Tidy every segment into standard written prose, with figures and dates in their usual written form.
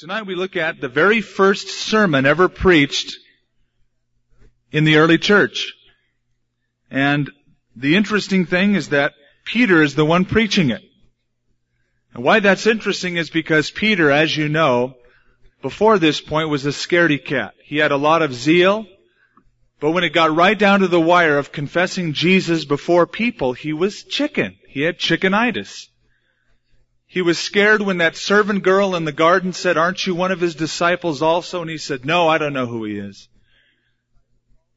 Tonight we look at the very first sermon ever preached in the early church. And the interesting thing is that Peter is the one preaching it. And why that's interesting is because Peter, as you know, before this point was a scaredy cat. He had a lot of zeal, but when it got right down to the wire of confessing Jesus before people, he was chicken. He had chickenitis. He was scared when that servant girl in the garden said, "Aren't you one of his disciples also?" And he said, "No, I don't know who he is."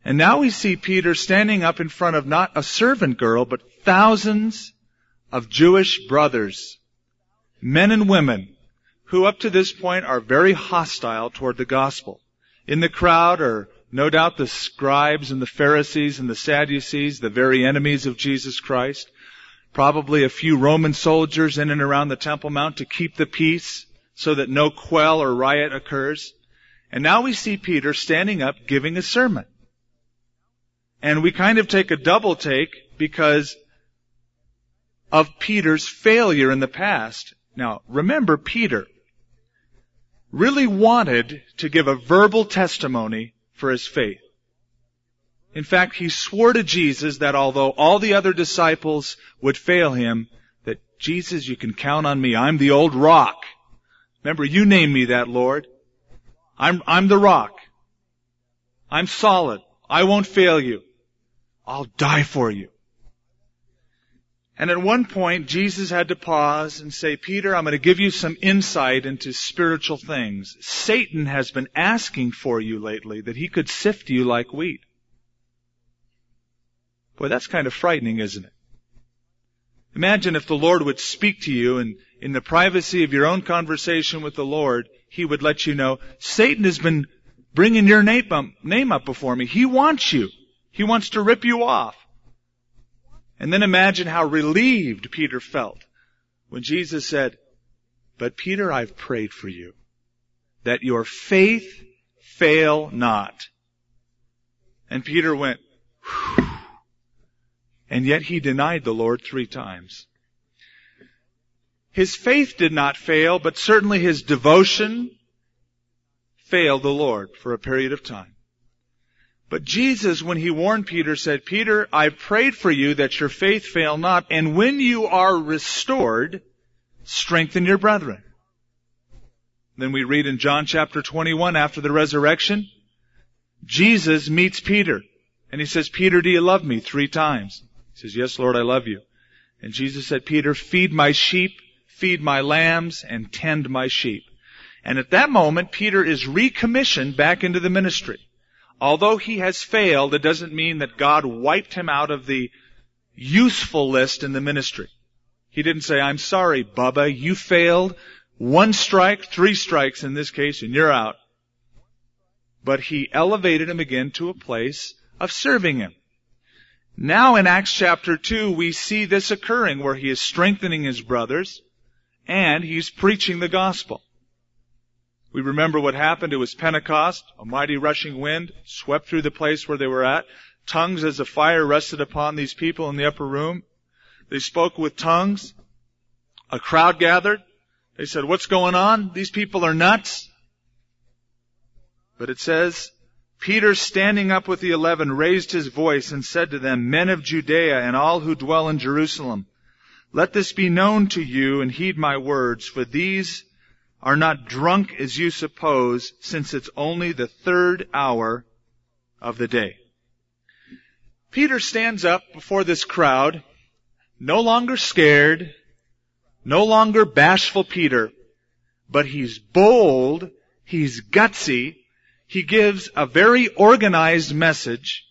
And now we see Peter standing up in front of not a servant girl, but thousands of Jewish brothers, men and women, who up to this point are very hostile toward the gospel. In the crowd are no doubt the scribes and the Pharisees and the Sadducees, the very enemies of Jesus Christ. Probably a few Roman soldiers in and around the Temple Mount to keep the peace so that no quell or riot occurs. And now we see Peter standing up giving a sermon. And we kind of take a double take because of Peter's failure in the past. Now, remember, Peter really wanted to give a verbal testimony for his faith. In fact, he swore to Jesus that although all the other disciples would fail him, that Jesus, you can count on me. I'm the old rock. Remember, you named me that, Lord. I'm the rock. I'm solid. I won't fail you. I'll die for you. And at one point, Jesus had to pause and say, "Peter, I'm going to give you some insight into spiritual things. Satan has been asking for you lately that he could sift you like wheat." Boy, that's kind of frightening, isn't it? Imagine if the Lord would speak to you and in the privacy of your own conversation with the Lord, He would let you know, Satan has been bringing your name up before me. He wants you. He wants to rip you off. And then imagine how relieved Peter felt when Jesus said, "But Peter, I've prayed for you, that your faith fail not." And Peter went, "Whew." And yet he denied the Lord 3 times. His faith did not fail, but certainly his devotion failed the Lord for a period of time. But Jesus, when he warned Peter, said, "Peter, I prayed for you that your faith fail not, and when you are restored, strengthen your brethren." Then we read in John chapter 21, after the resurrection, Jesus meets Peter. And he says, "Peter, do you love me?" 3 times. He says, "Yes, Lord, I love you." And Jesus said, "Peter, feed my sheep, feed my lambs, and tend my sheep." And at that moment, Peter is recommissioned back into the ministry. Although he has failed, it doesn't mean that God wiped him out of the useful list in the ministry. He didn't say, "I'm sorry, Bubba, you failed. 1 strike, 3 strikes in this case, and you're out." But he elevated him again to a place of serving him. Now in Acts chapter 2, we see this occurring where he is strengthening his brothers and he's preaching the gospel. We remember what happened. It was Pentecost. A mighty rushing wind swept through the place where they were at. Tongues as a fire rested upon these people in the upper room. They spoke with tongues. A crowd gathered. They said, "What's going on? These people are nuts." But it says, Peter, standing up with the 11, raised his voice and said to them, "Men of Judea and all who dwell in Jerusalem, let this be known to you and heed my words, for these are not drunk as you suppose, since it's only the 3rd hour of the day." Peter stands up before this crowd, no longer scared, no longer bashful Peter, but he's bold, he's gutsy. He gives a very organized message.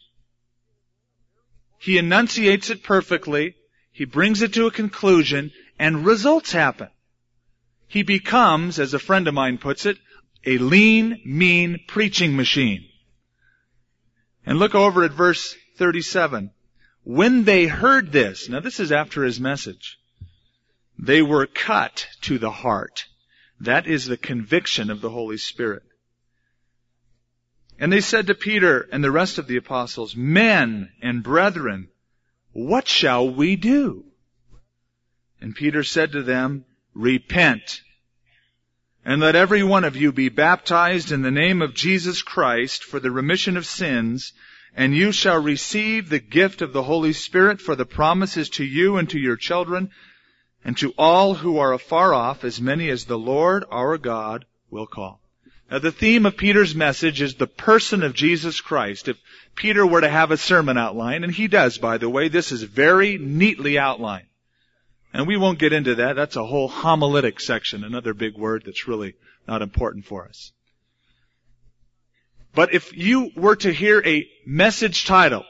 He enunciates it perfectly. He brings it to a conclusion, and results happen. He becomes, as a friend of mine puts it, a lean, mean preaching machine. And look over at verse 37. "When they heard this," now this is after his message, "they were cut to the heart." That is the conviction of the Holy Spirit. "And they said to Peter and the rest of the apostles, 'Men and brethren, what shall we do?' And Peter said to them, 'Repent And let every one of you be baptized in the name of Jesus Christ for the remission of sins, and you shall receive the gift of the Holy Spirit, for the promise is to you and to your children, and to all who are afar off, as many as the Lord our God will call. Now, the theme of Peter's message is the person of Jesus Christ. If Peter were to have a sermon outline, and he does, by the way, this is very neatly outlined. And we won't get into that. That's a whole homiletic section, another big word that's really not important for us. But if you were to hear a message title,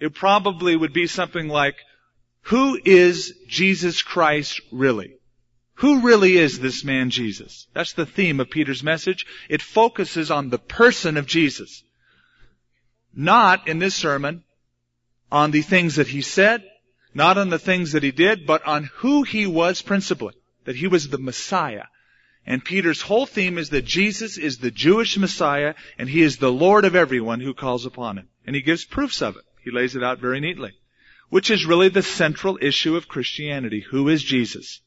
it probably would be something like, who is Jesus Christ really? Who really is this man Jesus? That's the theme of Peter's message. It focuses on the person of Jesus. Not in this sermon on the things that he said, not on the things that he did, but on who he was principally, that he was the Messiah. And Peter's whole theme is that Jesus is the Jewish Messiah, and he is the Lord of everyone who calls upon him. And he gives proofs of it. He lays it out very neatly, which is really the central issue of Christianity. Who is Jesus?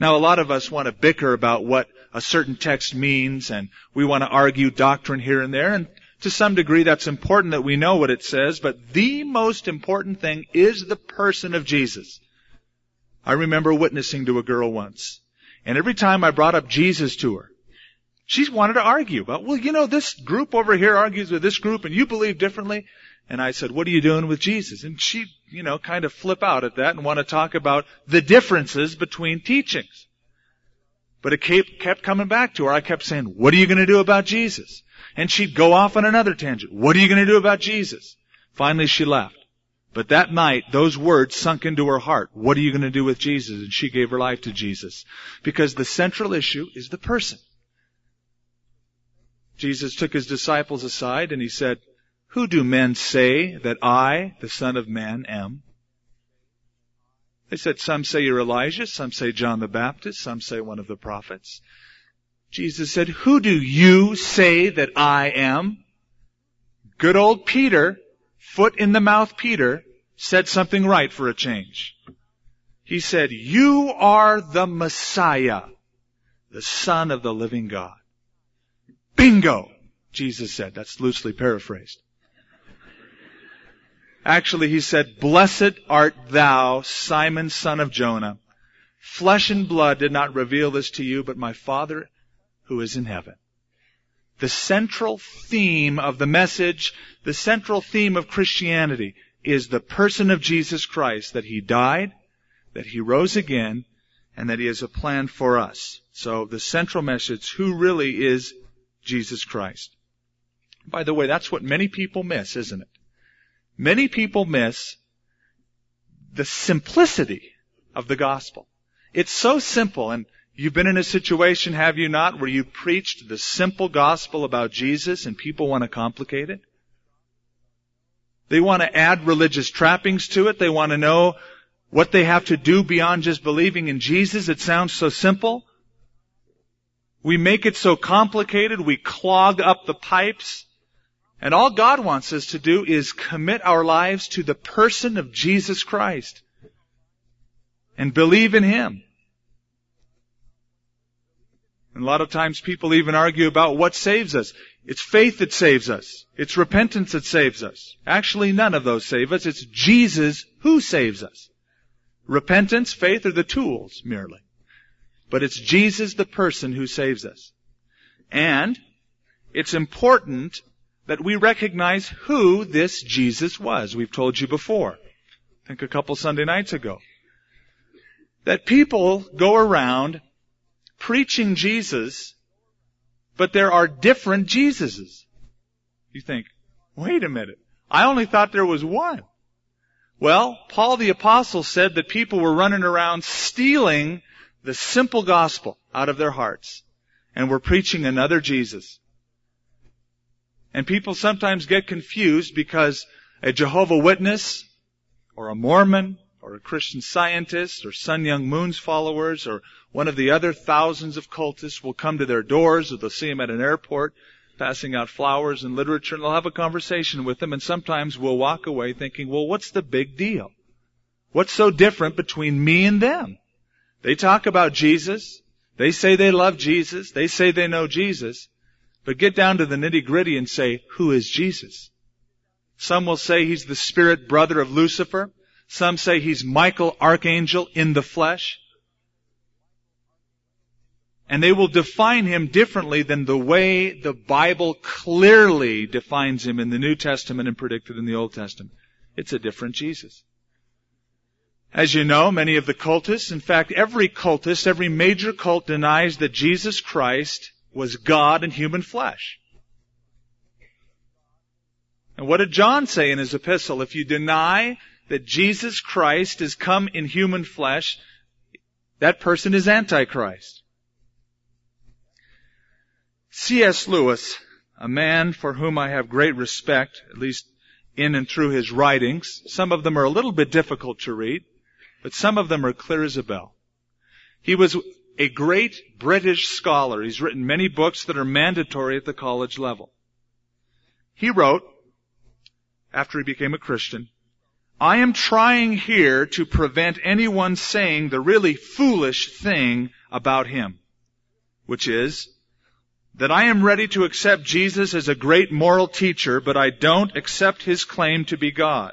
Now, a lot of us want to bicker about what a certain text means, and we want to argue doctrine here and there, and to some degree, that's important that we know what it says, but the most important thing is the person of Jesus. I remember witnessing to a girl once, and every time I brought up Jesus to her, she wanted to argue about, well, you know, this group over here argues with this group, and you believe differently. And I said, what are you doing with Jesus? And she, you know, kind of flip out at that and want to talk about the differences between teachings. But it kept coming back to her. I kept saying, what are you going to do about Jesus? And she'd go off on another tangent. What are you going to do about Jesus? Finally, she left. But that night, those words sunk into her heart. What are you going to do with Jesus? And she gave her life to Jesus. Because the central issue is the person. Jesus took his disciples aside and he said, who do men say that I, the Son of Man, am? They said, some say you're Elijah, some say John the Baptist, some say one of the prophets. Jesus said, who do you say that I am? Good old Peter, foot in the mouth Peter, said something right for a change. He said, you are the Messiah, the Son of the living God. Bingo, Jesus said. That's loosely paraphrased. Actually, he said, blessed art thou, Simon, son of Jonah. Flesh and blood did not reveal this to you, but my Father who is in heaven. The central theme of the message, the central theme of Christianity is the person of Jesus Christ, that he died, that he rose again, and that he has a plan for us. So the central message, who really is Jesus Christ? By the way, that's what many people miss, isn't it? Many people miss the simplicity of the gospel. It's so simple, and you've been in a situation, have you not, where you preached the simple gospel about Jesus and people want to complicate it? They want to add religious trappings to it. They want to know what they have to do beyond just believing in Jesus. It sounds so simple. We make it so complicated. We clog up the pipes. And all God wants us to do is commit our lives to the person of Jesus Christ and believe in him. And a lot of times people even argue about what saves us. It's faith that saves us. It's repentance that saves us. Actually, none of those save us. It's Jesus who saves us. Repentance, faith are the tools merely. But it's Jesus, the person, who saves us. And it's important that we recognize who this Jesus was. We've told you before, I think a couple Sunday nights ago, that people go around preaching Jesus, but there are different Jesuses. You think, wait a minute, I only thought there was one. Well, Paul the Apostle said that people were running around stealing the simple gospel out of their hearts and were preaching another Jesus. And people sometimes get confused because a Jehovah's Witness or a Mormon or a Christian Scientist or Sun Young Moon's followers or one of the other thousands of cultists will come to their doors, or they'll see them at an airport passing out flowers and literature, and they'll have a conversation with them, and sometimes we'll walk away thinking, well, what's the big deal? What's so different between me and them? They talk about Jesus. They say they love Jesus. They say they know Jesus. But get down to the nitty-gritty and say, who is Jesus? Some will say he's the spirit brother of Lucifer. Some say he's Michael, archangel in the flesh. And they will define him differently than the way the Bible clearly defines him in the New Testament and predicted in the Old Testament. It's a different Jesus. As you know, many of the cultists, in fact, every cultist, every major cult denies that Jesus Christ was God in human flesh. And what did John say in his epistle? If you deny that Jesus Christ has come in human flesh, that person is Antichrist. C.S. Lewis, a man for whom I have great respect, at least in and through his writings. Some of them are a little bit difficult to read, but some of them are clear as a bell. He was a great British scholar. He's written many books that are mandatory at the college level. He wrote, after he became a Christian, I am trying here to prevent anyone saying the really foolish thing about him, which is that I am ready to accept Jesus as a great moral teacher, but I don't accept his claim to be God.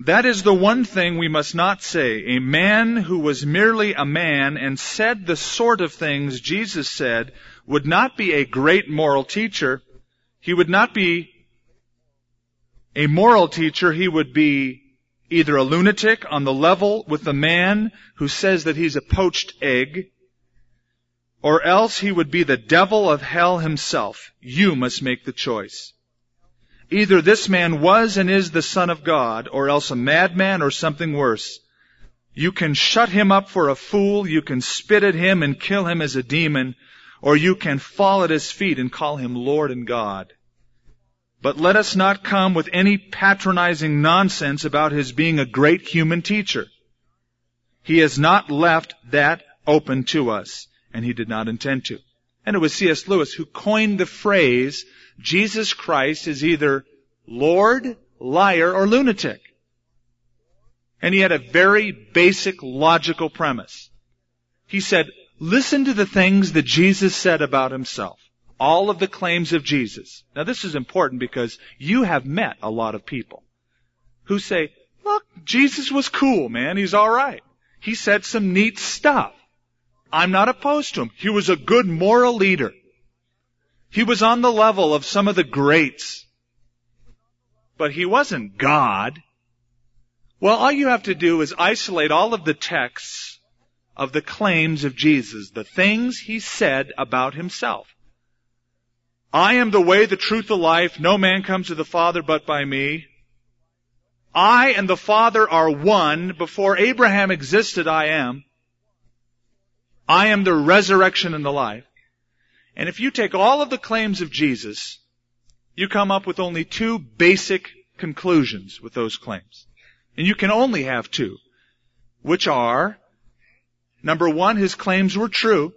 That is the one thing we must not say. A man who was merely a man and said the sort of things Jesus said would not be a great moral teacher. He would not be a moral teacher. He would be either a lunatic on the level with the man who says that he's a poached egg, or else he would be the devil of hell himself. You must make the choice. Either this man was and is the Son of God, or else a madman or something worse. You can shut him up for a fool, you can spit at him and kill him as a demon, or you can fall at his feet and call him Lord and God. But let us not come with any patronizing nonsense about his being a great human teacher. He has not left that open to us, and he did not intend to. And it was C.S. Lewis who coined the phrase, Jesus Christ is either Lord, liar, or lunatic. And he had a very basic logical premise. He said, listen to the things that Jesus said about himself. All of the claims of Jesus. Now this is important because you have met a lot of people who say, look, Jesus was cool, man. He's all right. He said some neat stuff. I'm not opposed to him. He was a good moral leader. He was on the level of some of the greats. But he wasn't God. Well, all you have to do is isolate all of the texts of the claims of Jesus, the things he said about himself. I am the way, the truth, the life. No man comes to the Father but by me. I and the Father are one. Before Abraham existed, I am. I am the resurrection and the life. And if you take all of the claims of Jesus, you come up with only two basic conclusions with those claims. And you can only have two, which are, number one, his claims were true,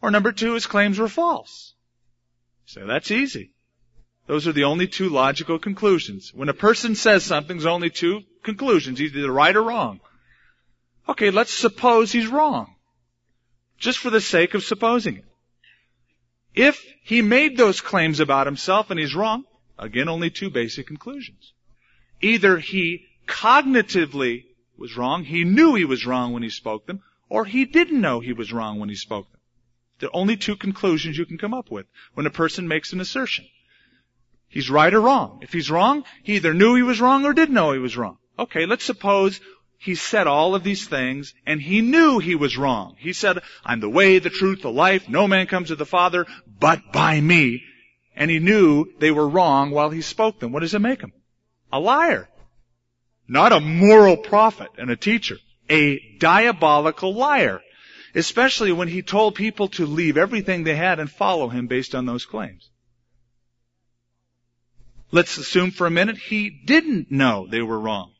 or number two, his claims were false. So that's easy. Those are the only two logical conclusions. When a person says something, there's only two conclusions, either right or wrong. Okay, let's suppose he's wrong, just for the sake of supposing it. If he made those claims about himself and he's wrong, again, only two basic conclusions. Either he cognitively was wrong, he knew he was wrong when he spoke them, or he didn't know he was wrong when he spoke them. There are only two conclusions you can come up with when a person makes an assertion. He's right or wrong. If he's wrong, he either knew he was wrong or didn't know he was wrong. Okay, let's suppose he said all of these things, and he knew he was wrong. He said, I'm the way, the truth, the life. No man comes to the Father but by me. And he knew they were wrong while he spoke them. What does it make him? A liar. Not a moral prophet and a teacher. A diabolical liar. Especially when he told people to leave everything they had and follow him based on those claims. Let's assume for a minute he didn't know they were wrong.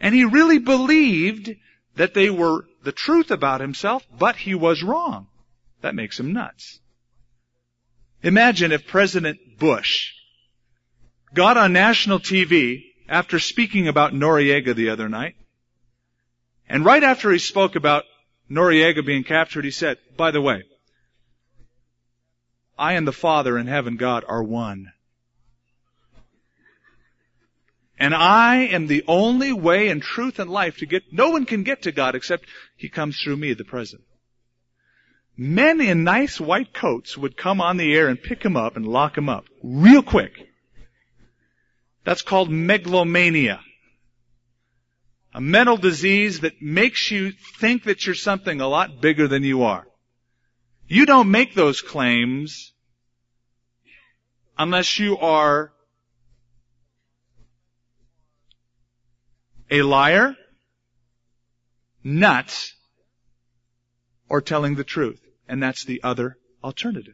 And he really believed that they were the truth about himself, but he was wrong. That makes him nuts. Imagine if President Bush got on national TV after speaking about Noriega the other night, and right after he spoke about Noriega being captured, he said, by the way, I and the Father in heaven, God, are one. And I am the only way and truth and life to get. No one can get to God except He comes through me, the present. Men in nice white coats would come on the air and pick him up and lock him up real quick. That's called megalomania. A mental disease that makes you think that you're something a lot bigger than you are. You don't make those claims unless you are a liar, nuts, or telling the truth. And that's the other alternative.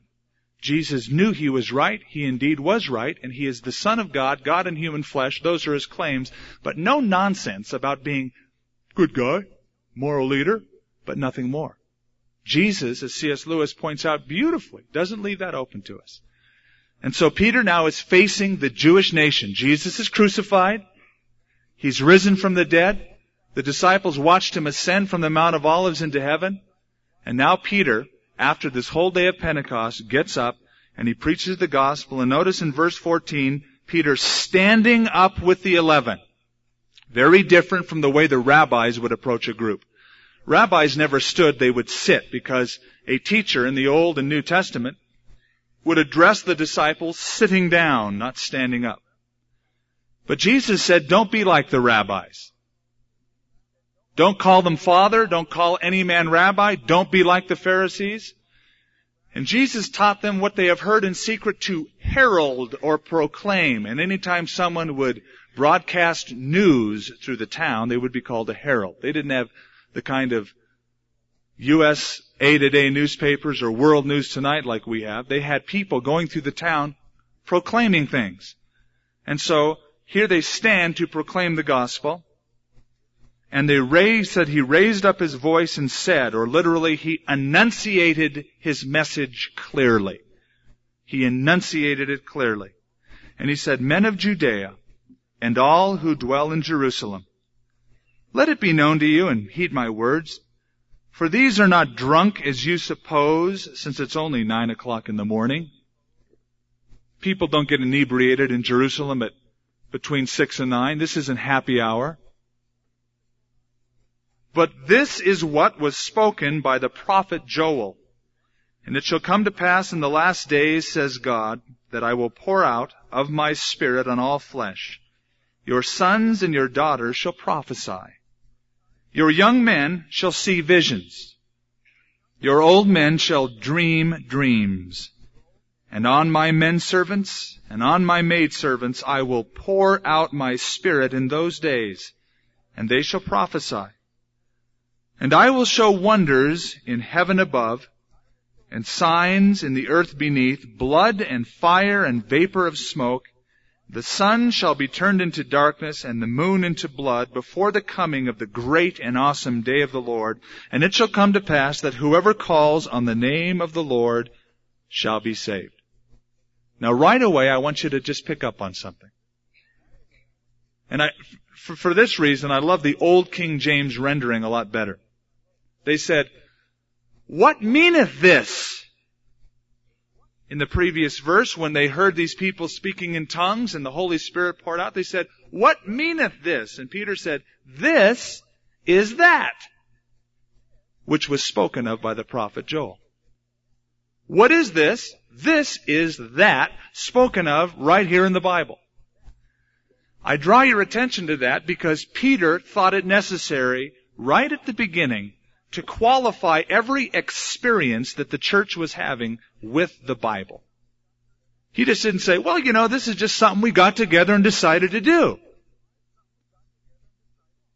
Jesus knew He was right. He indeed was right. And He is the Son of God, God in human flesh. Those are His claims. But no nonsense about being good guy, moral leader, but nothing more. Jesus, as C.S. Lewis points out beautifully, doesn't leave that open to us. And so Peter now is facing the Jewish nation. Jesus is crucified. He's risen from the dead. The disciples watched Him ascend from the Mount of Olives into heaven. And now Peter, after this whole day of Pentecost, gets up and he preaches the gospel. And notice in verse 14, Peter standing up with the 11. Very different from the way the rabbis would approach a group. Rabbis never stood, they would sit, because a teacher in the Old and New Testament would address the disciples sitting down, not standing up. But Jesus said, don't be like the rabbis. Don't call them father. Don't call any man rabbi. Don't be like the Pharisees. And Jesus taught them what they have heard in secret to herald or proclaim. And any time someone would broadcast news through the town, they would be called a herald. They didn't have the kind of USA Today newspapers or World News Tonight like we have. They had people going through the town proclaiming things. And so here they stand to proclaim the gospel. And he raised up his voice and said, or literally, he enunciated his message clearly. He enunciated it clearly. And he said, men of Judea and all who dwell in Jerusalem, let it be known to you, and heed my words, for these are not drunk as you suppose, since it's only 9 o'clock in the morning. People don't get inebriated in Jerusalem at between 6 and 9. This isn't happy hour. But this is what was spoken by the prophet Joel. And it shall come to pass in the last days, says God, that I will pour out of my Spirit on all flesh. Your sons and your daughters shall prophesy. Your young men shall see visions. Your old men shall dream dreams. And on my men servants and on my maid servants I will pour out my Spirit in those days, and they shall prophesy. And I will show wonders in heaven above, and signs in the earth beneath, blood and fire and vapor of smoke. The sun shall be turned into darkness, and the moon into blood, before the coming of the great and awesome day of the Lord. And it shall come to pass that whoever calls on the name of the Lord shall be saved. Now, right away, I want you to just pick up on something. And for this reason, I love the old King James rendering a lot better. They said, what meaneth this? In the previous verse, when they heard these people speaking in tongues and the Holy Spirit poured out, they said, what meaneth this? And Peter said, this is that which was spoken of by the prophet Joel. What is this? This is that spoken of right here in the Bible. I draw your attention to that because Peter thought it necessary right at the beginning to qualify every experience that the church was having with the Bible. He just didn't say, well, you know, this is just something we got together and decided to do.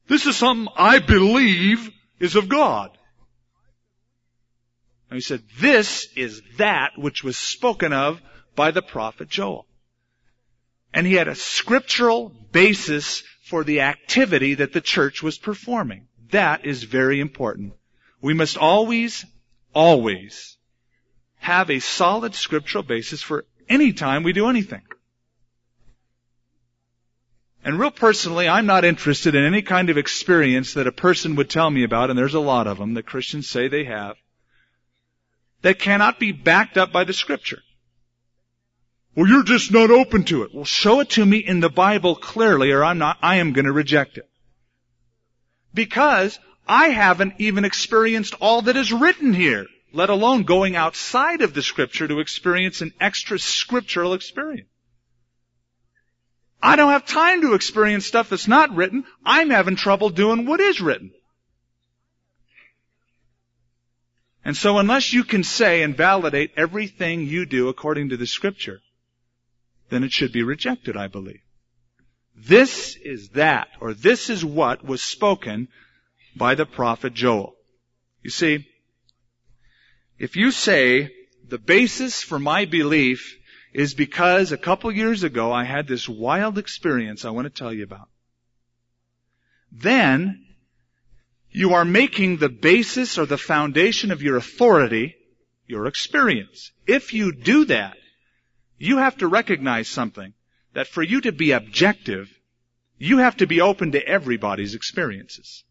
This is something I believe is of God. And he said, this is that which was spoken of by the prophet Joel. And he had a scriptural basis for the activity that the church was performing. That is very important. We must always, always have a solid scriptural basis for any time we do anything. And real personally, I'm not interested in any kind of experience that a person would tell me about, and there's a lot of them that Christians say they have, that cannot be backed up by the Scripture. Well, you're just not open to it. Well, show it to me in the Bible clearly, or I am going to reject it. Because I haven't even experienced all that is written here, let alone going outside of the Scripture to experience an extra scriptural experience. I don't have time to experience stuff that's not written. I'm having trouble doing what is written. And so unless you can say and validate everything you do according to the Scripture, then it should be rejected, I believe. This is that, or this is what was spoken by the prophet Joel. You see, if you say, the basis for my belief is because a couple years ago I had this wild experience I want to tell you about, then you are making the basis or the foundation of your authority your experience. If you do that, you have to recognize something, that for you to be objective, you have to be open to everybody's experiences.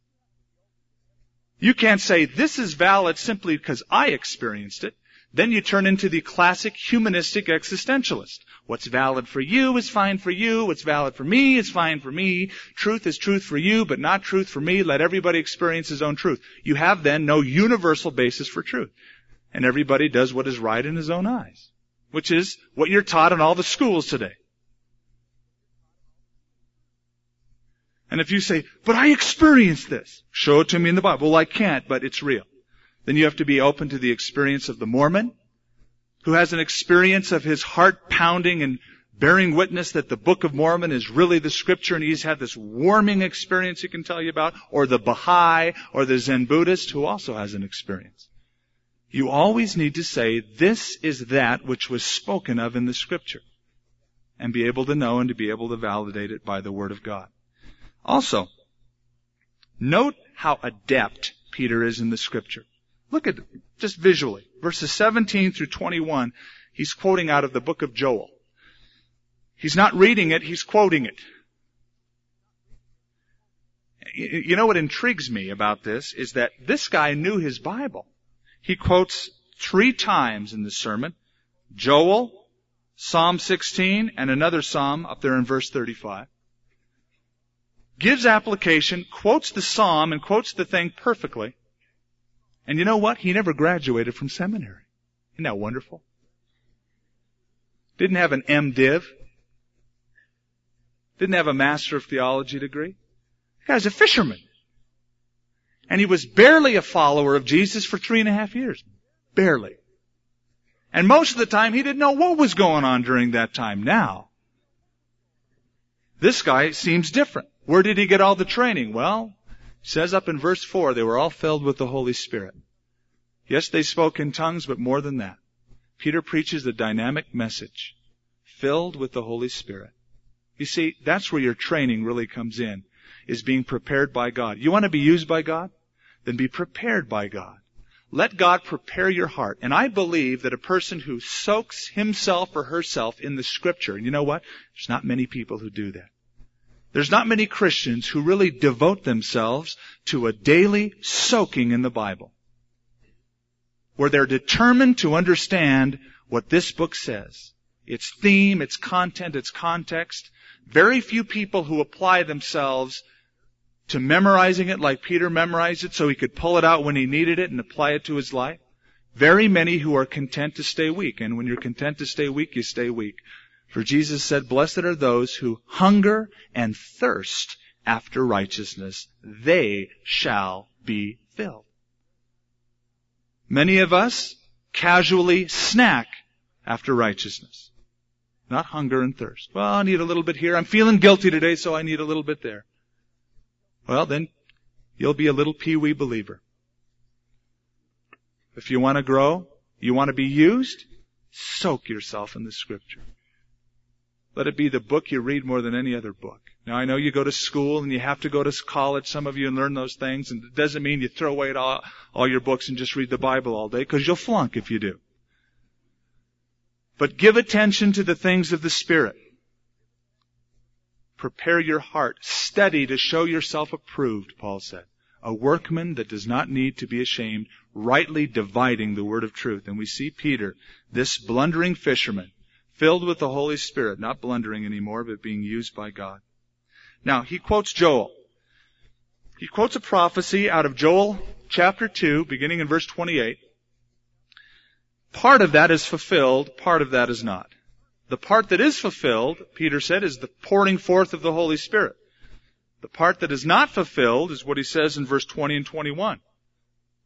You can't say, this is valid simply because I experienced it. Then you turn into the classic humanistic existentialist. What's valid for you is fine for you. What's valid for me is fine for me. Truth is truth for you, but not truth for me. Let everybody experience his own truth. You have then no universal basis for truth. And everybody does what is right in his own eyes, which is what you're taught in all the schools today. And if you say, but I experienced this, show it to me in the Bible. Well, I can't, but it's real. Then you have to be open to the experience of the Mormon, who has an experience of his heart pounding and bearing witness that the Book of Mormon is really the Scripture, and he's had this warming experience he can tell you about, or the Baha'i, or the Zen Buddhist, who also has an experience. You always need to say, this is that which was spoken of in the Scripture, and be able to know and to be able to validate it by the Word of God. Also, note how adept Peter is in the Scripture. Look at just visually, verses 17 through 21, he's quoting out of the book of Joel. He's not reading it, he's quoting it. You know what intrigues me about this is that this guy knew his Bible. He quotes 3 times in this sermon, Joel, Psalm 16, and another psalm up there in verse 35. Gives application, quotes the psalm, and quotes the thing perfectly. And you know what? He never graduated from seminary. Isn't that wonderful? Didn't have an MDiv. Didn't have a Master of Theology degree. The guy's a fisherman. And he was barely a follower of Jesus for 3.5 years. Barely. And most of the time, he didn't know what was going on during that time. Now, this guy seems different. Where did he get all the training? Well, it says up in verse 4, they were all filled with the Holy Spirit. Yes, they spoke in tongues, but more than that. Peter preaches a dynamic message, filled with the Holy Spirit. You see, that's where your training really comes in, is being prepared by God. You want to be used by God? Then be prepared by God. Let God prepare your heart. And I believe that a person who soaks himself or herself in the Scripture, and you know what? There's not many people who do that. There's not many Christians who really devote themselves to a daily soaking in the Bible, where they're determined to understand what this book says, its theme, its content, its context. Very few people who apply themselves to memorizing it like Peter memorized it so he could pull it out when he needed it and apply it to his life. Very many who are content to stay weak. And when you're content to stay weak, you stay weak. For Jesus said, blessed are those who hunger and thirst after righteousness. They shall be filled. Many of us casually snack after righteousness, not hunger and thirst. Well, I need a little bit here. I'm feeling guilty today, so I need a little bit there. Well, then you'll be a little peewee believer. If you want to grow, you want to be used, soak yourself in the Scripture. Let it be the book you read more than any other book. Now, I know you go to school and you have to go to college, some of you, and learn those things. And it doesn't mean you throw away all your books and just read the Bible all day, because you'll flunk if you do. But give attention to the things of the Spirit. prepare your heart, study to show yourself approved, Paul said. A workman that does not need to be ashamed, rightly dividing the word of truth. And we see Peter, this blundering fisherman, filled with the Holy Spirit, not blundering anymore, but being used by God. Now, he quotes Joel. He quotes a prophecy out of Joel chapter 2, beginning in verse 28. Part of that is fulfilled, part of that is not. The part that is fulfilled, Peter said, is the pouring forth of the Holy Spirit. The part that is not fulfilled is what he says in verse 20 and 21.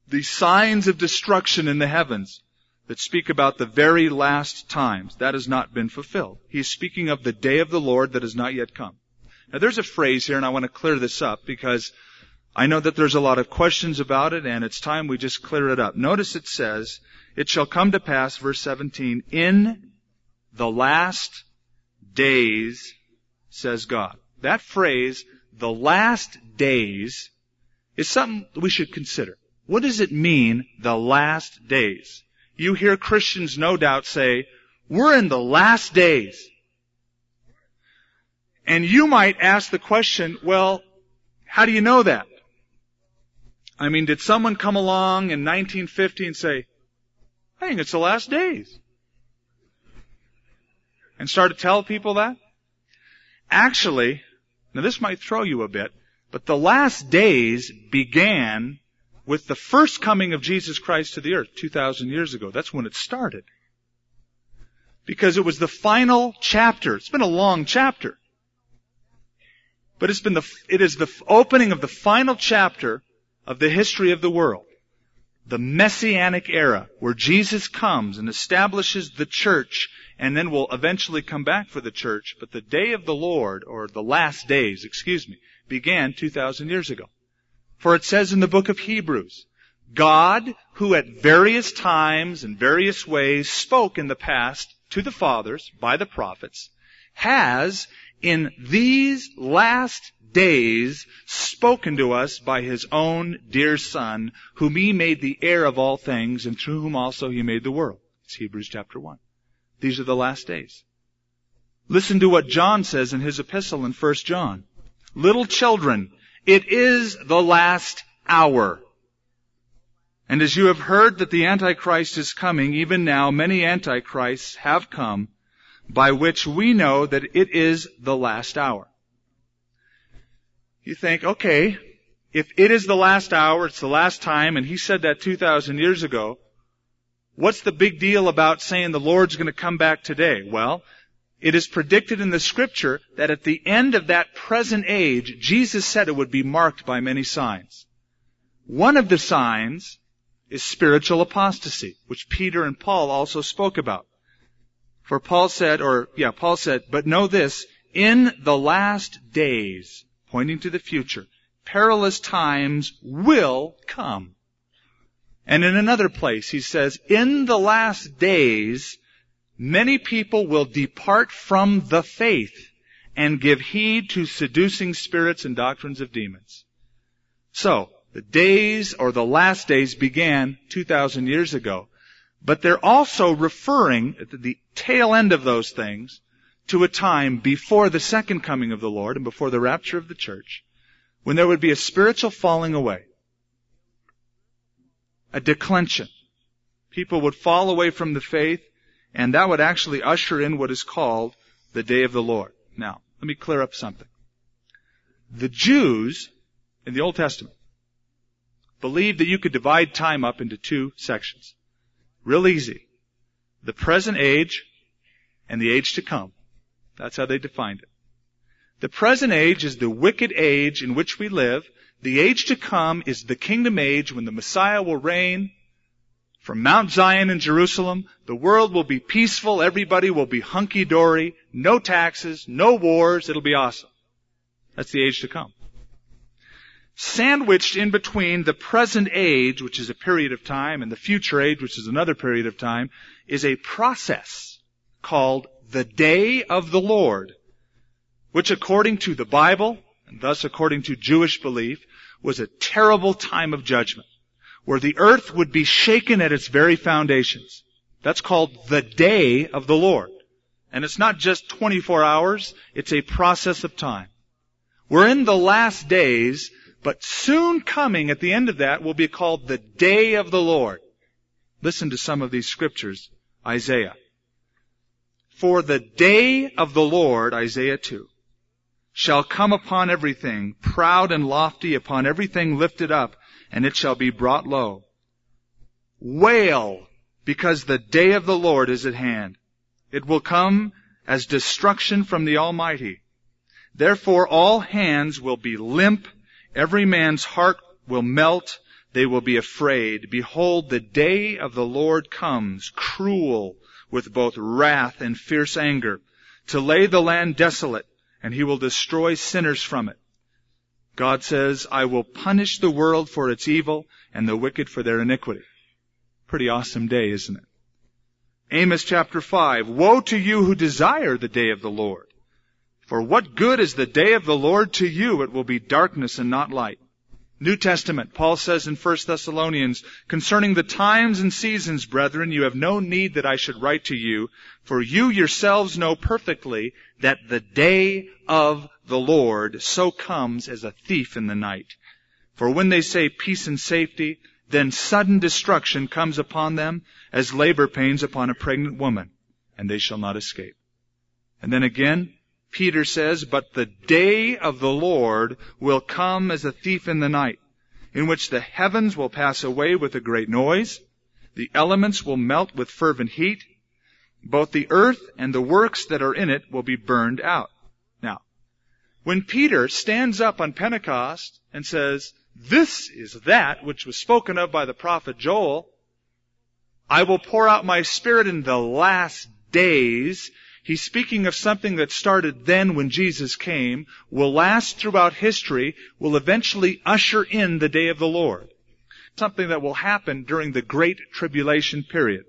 The signs of destruction in the heavens that speak about the very last times, that has not been fulfilled. He's speaking of the day of the Lord that has not yet come. Now there's a phrase here, and I want to clear this up because I know that there's a lot of questions about it, and it's time we just clear it up. Notice it says, it shall come to pass, verse 17, in the last days, says God. That phrase, the last days, is something we should consider. What does it mean, the last days? You hear Christians no doubt say, we're in the last days. And you might ask the question, well, how do you know that? I mean, did someone come along in 1950 and say, I think it's the last days, and start to tell people that? Actually, now this might throw you a bit, but the last days began with the first coming of Jesus Christ to the earth 2,000 years ago. That's when it started. Because it was the final chapter. It's been a long chapter. But it is the opening of the final chapter of the history of the world. The Messianic era, where Jesus comes and establishes the church and then will eventually come back for the church. But the day of the Lord, or the last days, began 2,000 years ago. For it says in the book of Hebrews, God, who at various times and various ways spoke in the past to the fathers by the prophets, has in these last days spoken to us by his own dear Son, whom he made the heir of all things, and through whom also he made the world. It's Hebrews chapter 1. These are the last days. Listen to what John says in his epistle in 1 John. Little children, it is the last hour. And as you have heard that the Antichrist is coming, even now many Antichrists have come, by which we know that it is the last hour. You think, okay, if it is the last hour, it's the last time, and he said that 2,000 years ago, what's the big deal about saying the Lord's going to come back today? Well, it is predicted in the Scripture that at the end of that present age, Jesus said it would be marked by many signs. One of the signs is spiritual apostasy, which Peter and Paul also spoke about. For Paul said, but know this, in the last days, pointing to the future, perilous times will come. And in another place, he says, in the last days, many people will depart from the faith and give heed to seducing spirits and doctrines of demons. So, the days, or the last days, began 2,000 years ago. But they're also referring, at the tail end of those things, to a time before the second coming of the Lord and before the rapture of the church, when there would be a spiritual falling away, a declension. People would fall away from the faith, and that would actually usher in what is called the day of the Lord. Now, let me clear up something. The Jews in the Old Testament believed that you could divide time up into two sections. Real easy. The present age and the age to come. That's how they defined it. The present age is the wicked age in which we live. The age to come is the kingdom age when the Messiah will reign from Mount Zion in Jerusalem. The world will be peaceful. Everybody will be hunky-dory. No taxes, no wars. It'll be awesome. That's the age to come. Sandwiched in between the present age, which is a period of time, and the future age, which is another period of time, is a process called the Day of the Lord, which according to the Bible, and thus according to Jewish belief, was a terrible time of judgment, where the earth would be shaken at its very foundations. That's called the Day of the Lord. And it's not just 24 hours, it's a process of time. We're in the last days, but soon coming at the end of that will be called the day of the Lord. Listen to some of these scriptures. Isaiah. For the day of the Lord, Isaiah 2, shall come upon everything, proud and lofty, upon everything lifted up, and it shall be brought low. Wail, because the day of the Lord is at hand. It will come as destruction from the Almighty. Therefore all hands will be limp, every man's heart will melt, they will be afraid. Behold, the day of the Lord comes, cruel, with both wrath and fierce anger, to lay the land desolate, and he will destroy sinners from it. God says, I will punish the world for its evil and the wicked for their iniquity. Pretty awesome day, isn't it? Amos chapter 5, woe to you who desire the day of the Lord. For what good is the day of the Lord to you? It will be darkness and not light. New Testament, Paul says in 1 Thessalonians, concerning the times and seasons, brethren, you have no need that I should write to you, for you yourselves know perfectly that the day of the Lord so comes as a thief in the night. For when they say peace and safety, then sudden destruction comes upon them as labor pains upon a pregnant woman, and they shall not escape. And then again, Peter says, but the day of the Lord will come as a thief in the night, in which the heavens will pass away with a great noise, the elements will melt with fervent heat, both the earth and the works that are in it will be burned out. Now, when Peter stands up on Pentecost and says, this is that which was spoken of by the prophet Joel, I will pour out my Spirit in the last days. He's speaking of something that started then when Jesus came, will last throughout history, will eventually usher in the day of the Lord. Something that will happen during the Great Tribulation period. It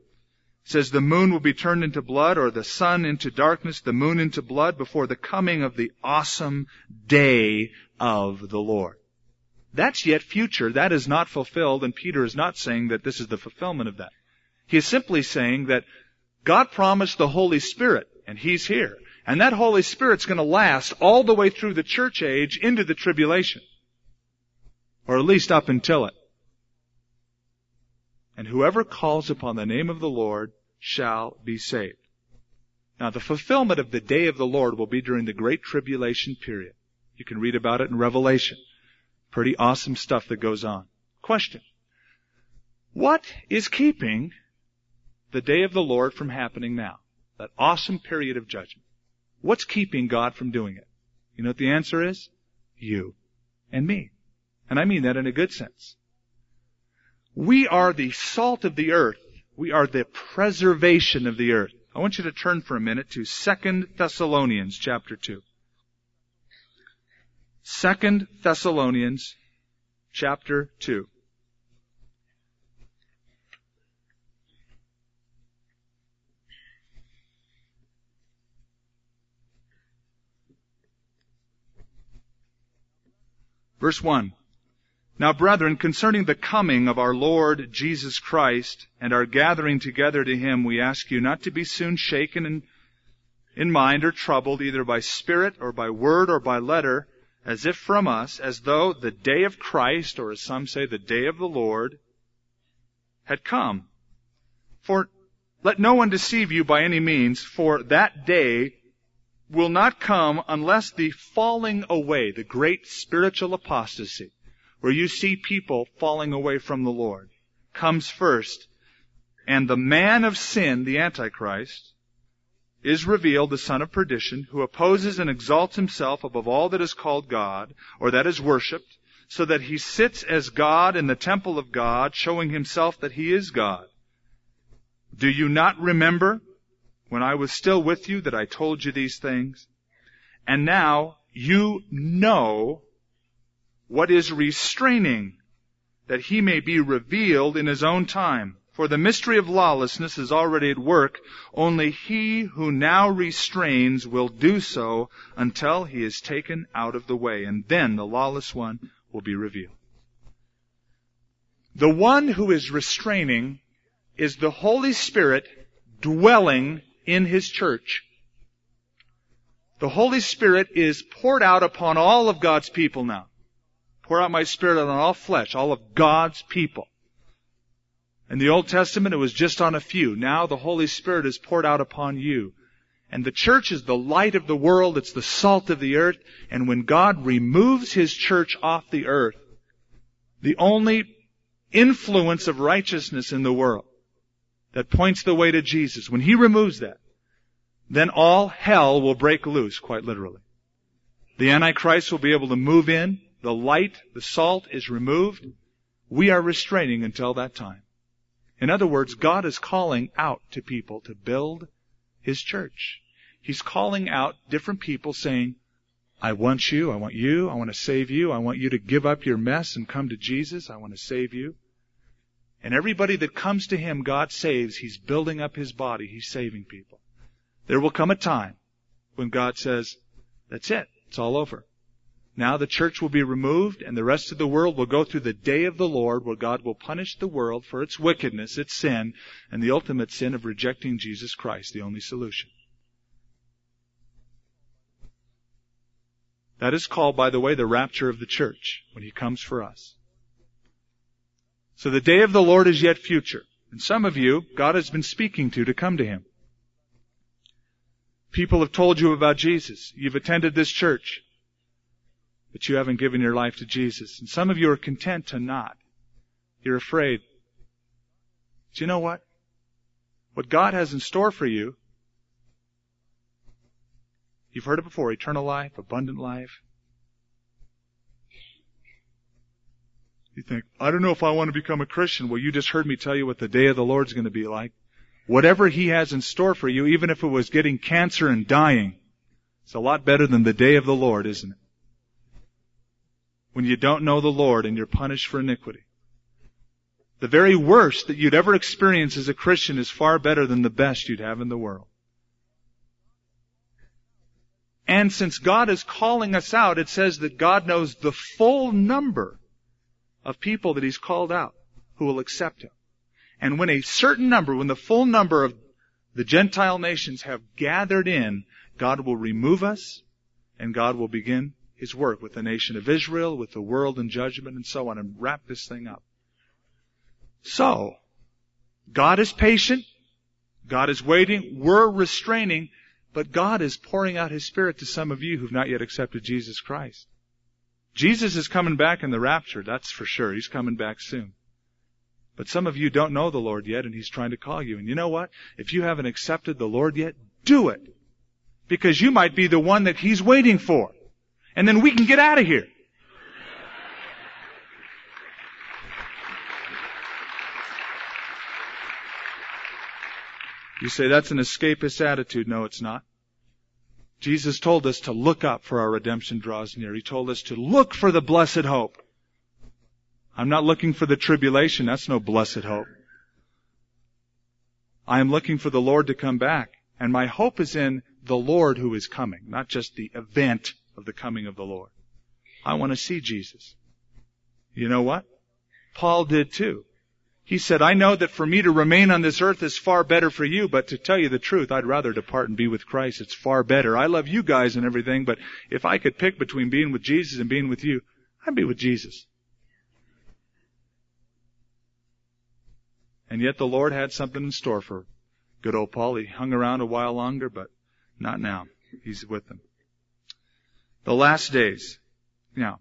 says the moon will be turned into blood, or the sun into darkness, the moon into blood, before the coming of the awesome day of the Lord. That's yet future. That is not fulfilled, and Peter is not saying that this is the fulfillment of that. He is simply saying that God promised the Holy Spirit, and He's here. And that Holy Spirit's going to last all the way through the church age into the tribulation. Or at least up until it. And whoever calls upon the name of the Lord shall be saved. Now the fulfillment of the day of the Lord will be during the Great Tribulation period. You can read about it in Revelation. Pretty awesome stuff that goes on. Question. What is keeping the day of the Lord from happening now? That awesome period of judgment. What's keeping God from doing it? You know what the answer is? You and me. And I mean that in a good sense. We are the salt of the earth. We are the preservation of the earth. I want you to turn for a minute to 2 Thessalonians chapter 2. 2 Thessalonians chapter 2. Verse 1, now, brethren, concerning the coming of our Lord Jesus Christ and our gathering together to Him, we ask you not to be soon shaken in mind or troubled, either by spirit or by word or by letter, as if from us, as though the day of Christ, or as some say, the day of the Lord, had come. For let no one deceive you by any means, for that day will not come unless the falling away, the great spiritual apostasy, where you see people falling away from the Lord, comes first. And the man of sin, the Antichrist, is revealed, the son of perdition, who opposes and exalts himself above all that is called God, or that is worshipped, so that he sits as God in the temple of God, showing himself that he is God. Do you not remember when I was still with you that I told you these things? And now you know what is restraining, that he may be revealed in his own time. For the mystery of lawlessness is already at work. Only he who now restrains will do so until he is taken out of the way. And then the lawless one will be revealed. The one who is restraining is the Holy Spirit dwelling in His church. The Holy Spirit is poured out upon all of God's people now. Pour out my Spirit on all flesh, all of God's people. In the Old Testament, it was just on a few. Now the Holy Spirit is poured out upon you. And the church is the light of the world. It's the salt of the earth. And when God removes His church off the earth, the only influence of righteousness in the world that points the way to Jesus, when He removes that, then all hell will break loose, quite literally. The Antichrist will be able to move in. The light, the salt is removed. We are restraining until that time. In other words, God is calling out to people to build His church. He's calling out different people saying, I want you, I want you, I want to save you, I want you to give up your mess and come to Jesus, I want to save you. And everybody that comes to Him, God saves. He's building up His body. He's saving people. There will come a time when God says, that's it, it's all over. Now the church will be removed, and the rest of the world will go through the day of the Lord, where God will punish the world for its wickedness, its sin, and the ultimate sin of rejecting Jesus Christ, the only solution. That is called, by the way, the rapture of the church, when He comes for us. So the day of the Lord is yet future. And some of you, God has been speaking to come to Him. People have told you about Jesus. You've attended this church, but you haven't given your life to Jesus. And some of you are content to not. You're afraid. Do you know what? What God has in store for you, you've heard it before, eternal life, abundant life. You think, I don't know if I want to become a Christian. Well, you just heard me tell you what the day of the Lord's going to be like. Whatever He has in store for you, even if it was getting cancer and dying, it's a lot better than the day of the Lord, isn't it? When you don't know the Lord and you're punished for iniquity. The very worst that you'd ever experience as a Christian is far better than the best you'd have in the world. And since God is calling us out, it says that God knows the full number of people that He's called out who will accept Him. And when a certain number, when the full number of the Gentile nations have gathered in, God will remove us and God will begin His work with the nation of Israel, with the world in judgment, and so on, and wrap this thing up. So, God is patient. God is waiting. We're restraining. But God is pouring out His Spirit to some of you who've not yet accepted Jesus Christ. Jesus is coming back in the rapture, that's for sure. He's coming back soon. But some of you don't know the Lord yet, and He's trying to call you. And you know what? If you haven't accepted the Lord yet, do it. Because you might be the one that He's waiting for. And then we can get out of here. You say, that's an escapist attitude. No, it's not. Jesus told us to look up, for our redemption draws near. He told us to look for the blessed hope. I'm not looking for the tribulation. That's no blessed hope. I am looking for the Lord to come back. And my hope is in the Lord who is coming, not just the event of the coming of the Lord. I want to see Jesus. You know what? Paul did too. He said, I know that for me to remain on this earth is far better for you, but to tell you the truth, I'd rather depart and be with Christ. It's far better. I love you guys and everything, but if I could pick between being with Jesus and being with you, I'd be with Jesus. And yet the Lord had something in store for good old Paul. He hung around a while longer, but not now. He's with them. The last days. Now,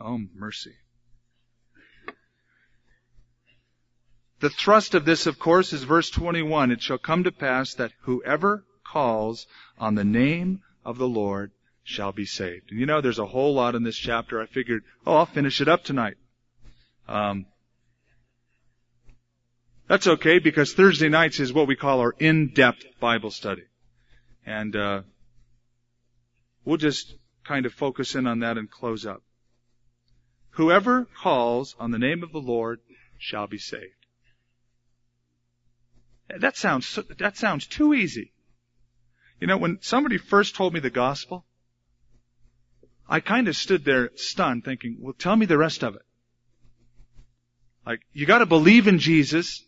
oh, mercy. The thrust of this, of course, is verse 21. It shall come to pass that whoever calls on the name of the Lord shall be saved. And you know, there's a whole lot in this chapter. I figured, I'll finish it up tonight. That's okay, because Thursday nights is what we call our in-depth Bible study. And we'll just kind of focus in on that and close up. Whoever calls on the name of the Lord shall be saved. That sounds too easy. You know, when somebody first told me the gospel, I kind of stood there stunned thinking, well, tell me the rest of it. Like, you got to believe in Jesus.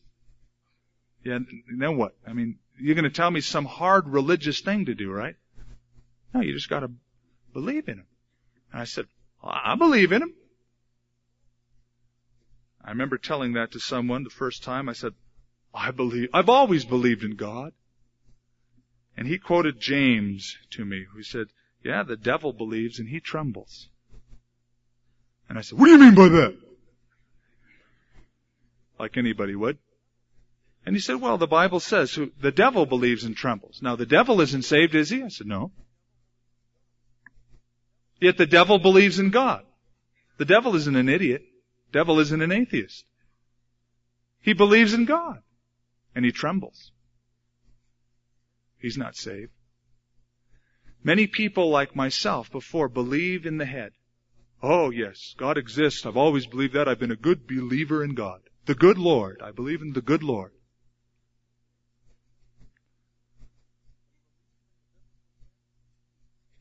Yeah, then what? I mean, you're going to tell me some hard religious thing to do, right? No, you just got to believe in him. And I said, well, I believe in him. I remember telling that to someone the first time. I said, I've always believed in God. And he quoted James to me, who said, yeah, the devil believes and he trembles. And I said, what do you mean by that? Like anybody would. And he said, well, the Bible says the devil believes and trembles. Now, the devil isn't saved, is he? I said, no. Yet the devil believes in God. The devil isn't an idiot. The devil isn't an atheist. He believes in God. And he trembles. He's not saved. Many people like myself before believe in the head. Oh, yes, God exists. I've always believed that. I've been a good believer in God. The good Lord. I believe in the good Lord.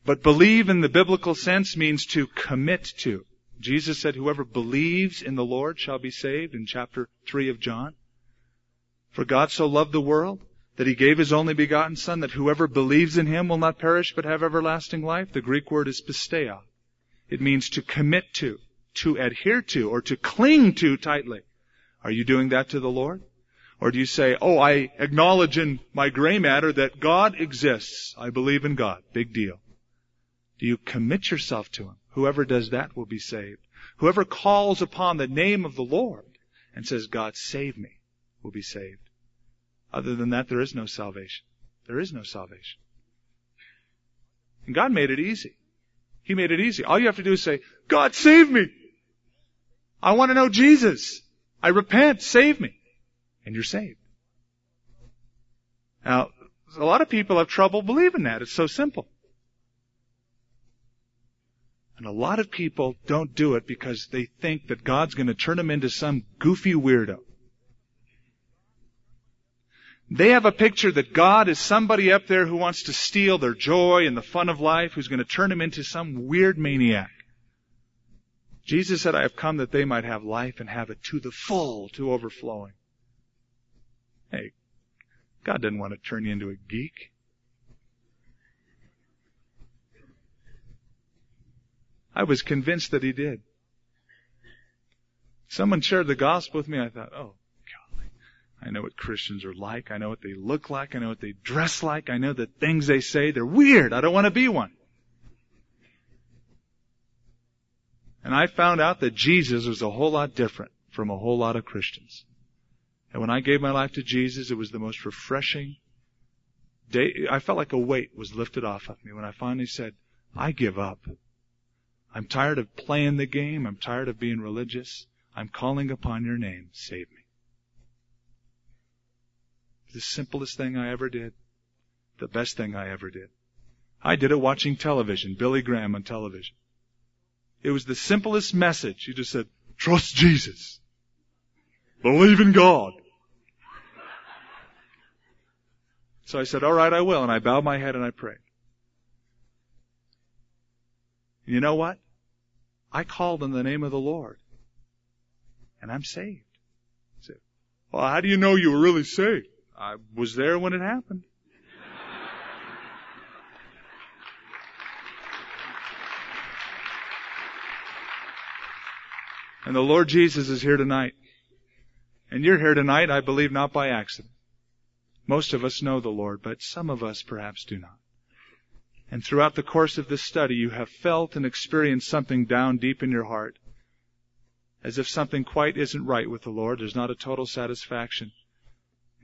But believe in the biblical sense means to commit to. Jesus said, whoever believes in the Lord shall be saved in chapter 3 of John. For God so loved the world that he gave his only begotten Son, that whoever believes in him will not perish but have everlasting life. The Greek word is pisteia. It means to commit to adhere to, or to cling to tightly. Are you doing that to the Lord? Or do you say, oh, I acknowledge in my gray matter that God exists. I believe in God. Big deal. Do you commit yourself to him? Whoever does that will be saved. Whoever calls upon the name of the Lord and says, God, save me, will be saved. Other than that, there is no salvation. There is no salvation. And God made it easy. He made it easy. All you have to do is say, God, save me. I want to know Jesus. I repent. Save me. And you're saved. Now, a lot of people have trouble believing that. It's so simple. And a lot of people don't do it because they think that God's going to turn them into some goofy weirdo. They have a picture that God is somebody up there who wants to steal their joy and the fun of life, who's going to turn them into some weird maniac. Jesus said, I have come that they might have life and have it to the full, to overflowing. Hey, God doesn't want to turn you into a geek. I was convinced that he did. Someone shared the gospel with me. I thought, oh, I know what Christians are like. I know what they look like. I know what they dress like. I know the things they say. They're weird. I don't want to be one. And I found out that Jesus was a whole lot different from a whole lot of Christians. And when I gave my life to Jesus, it was the most refreshing day. I felt like a weight was lifted off of me when I finally said, I give up. I'm tired of playing the game. I'm tired of being religious. I'm calling upon your name. Save me. The simplest thing I ever did. The best thing I ever did. I did it watching television, Billy Graham on television. It was the simplest message. He just said, trust Jesus. Believe in God. So I said, all right, I will. And I bowed my head and I prayed. You know what? I called on the name of the Lord. And I'm saved. I said, well, how do you know you were really saved? I was there when it happened. And the Lord Jesus is here tonight. And you're here tonight, I believe, not by accident. Most of us know the Lord, but some of us perhaps do not. And throughout the course of this study, you have felt and experienced something down deep in your heart, as if something quite isn't right with the Lord. There's not a total satisfaction.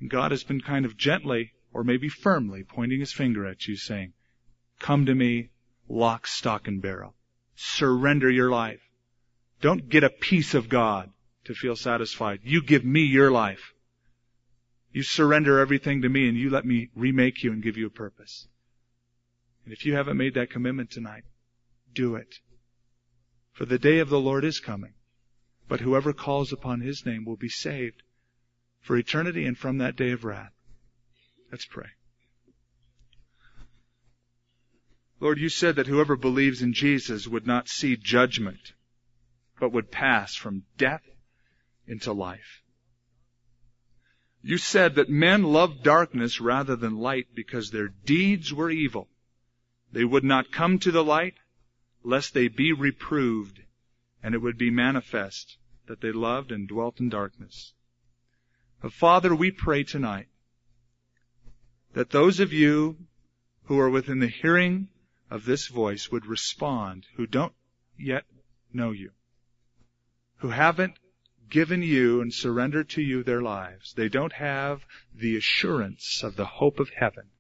And God has been kind of gently, or maybe firmly, pointing his finger at you, saying, come to me, lock, stock, and barrel. Surrender your life. Don't get a piece of God to feel satisfied. You give me your life. You surrender everything to me, and you let me remake you and give you a purpose. And if you haven't made that commitment tonight, do it. For the day of the Lord is coming, but whoever calls upon his name will be saved. For eternity and from that day of wrath. Let's pray. Lord, you said that whoever believes in Jesus would not see judgment, but would pass from death into life. You said that men loved darkness rather than light because their deeds were evil. They would not come to the light, lest they be reproved, and it would be manifest that they loved and dwelt in darkness. But Father, we pray tonight that those of you who are within the hearing of this voice would respond, who don't yet know you, who haven't given you and surrendered to you their lives. They don't have the assurance of the hope of heaven.